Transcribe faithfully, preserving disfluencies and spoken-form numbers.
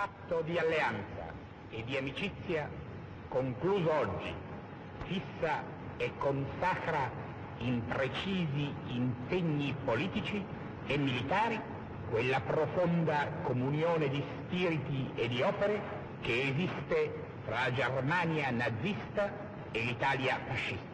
patto di alleanza e di amicizia concluso oggi fissa e consacra in precisi impegni politici e militari quella profonda comunione di spiriti e di opere che esiste tra la Germania nazista e l'Italia fascista.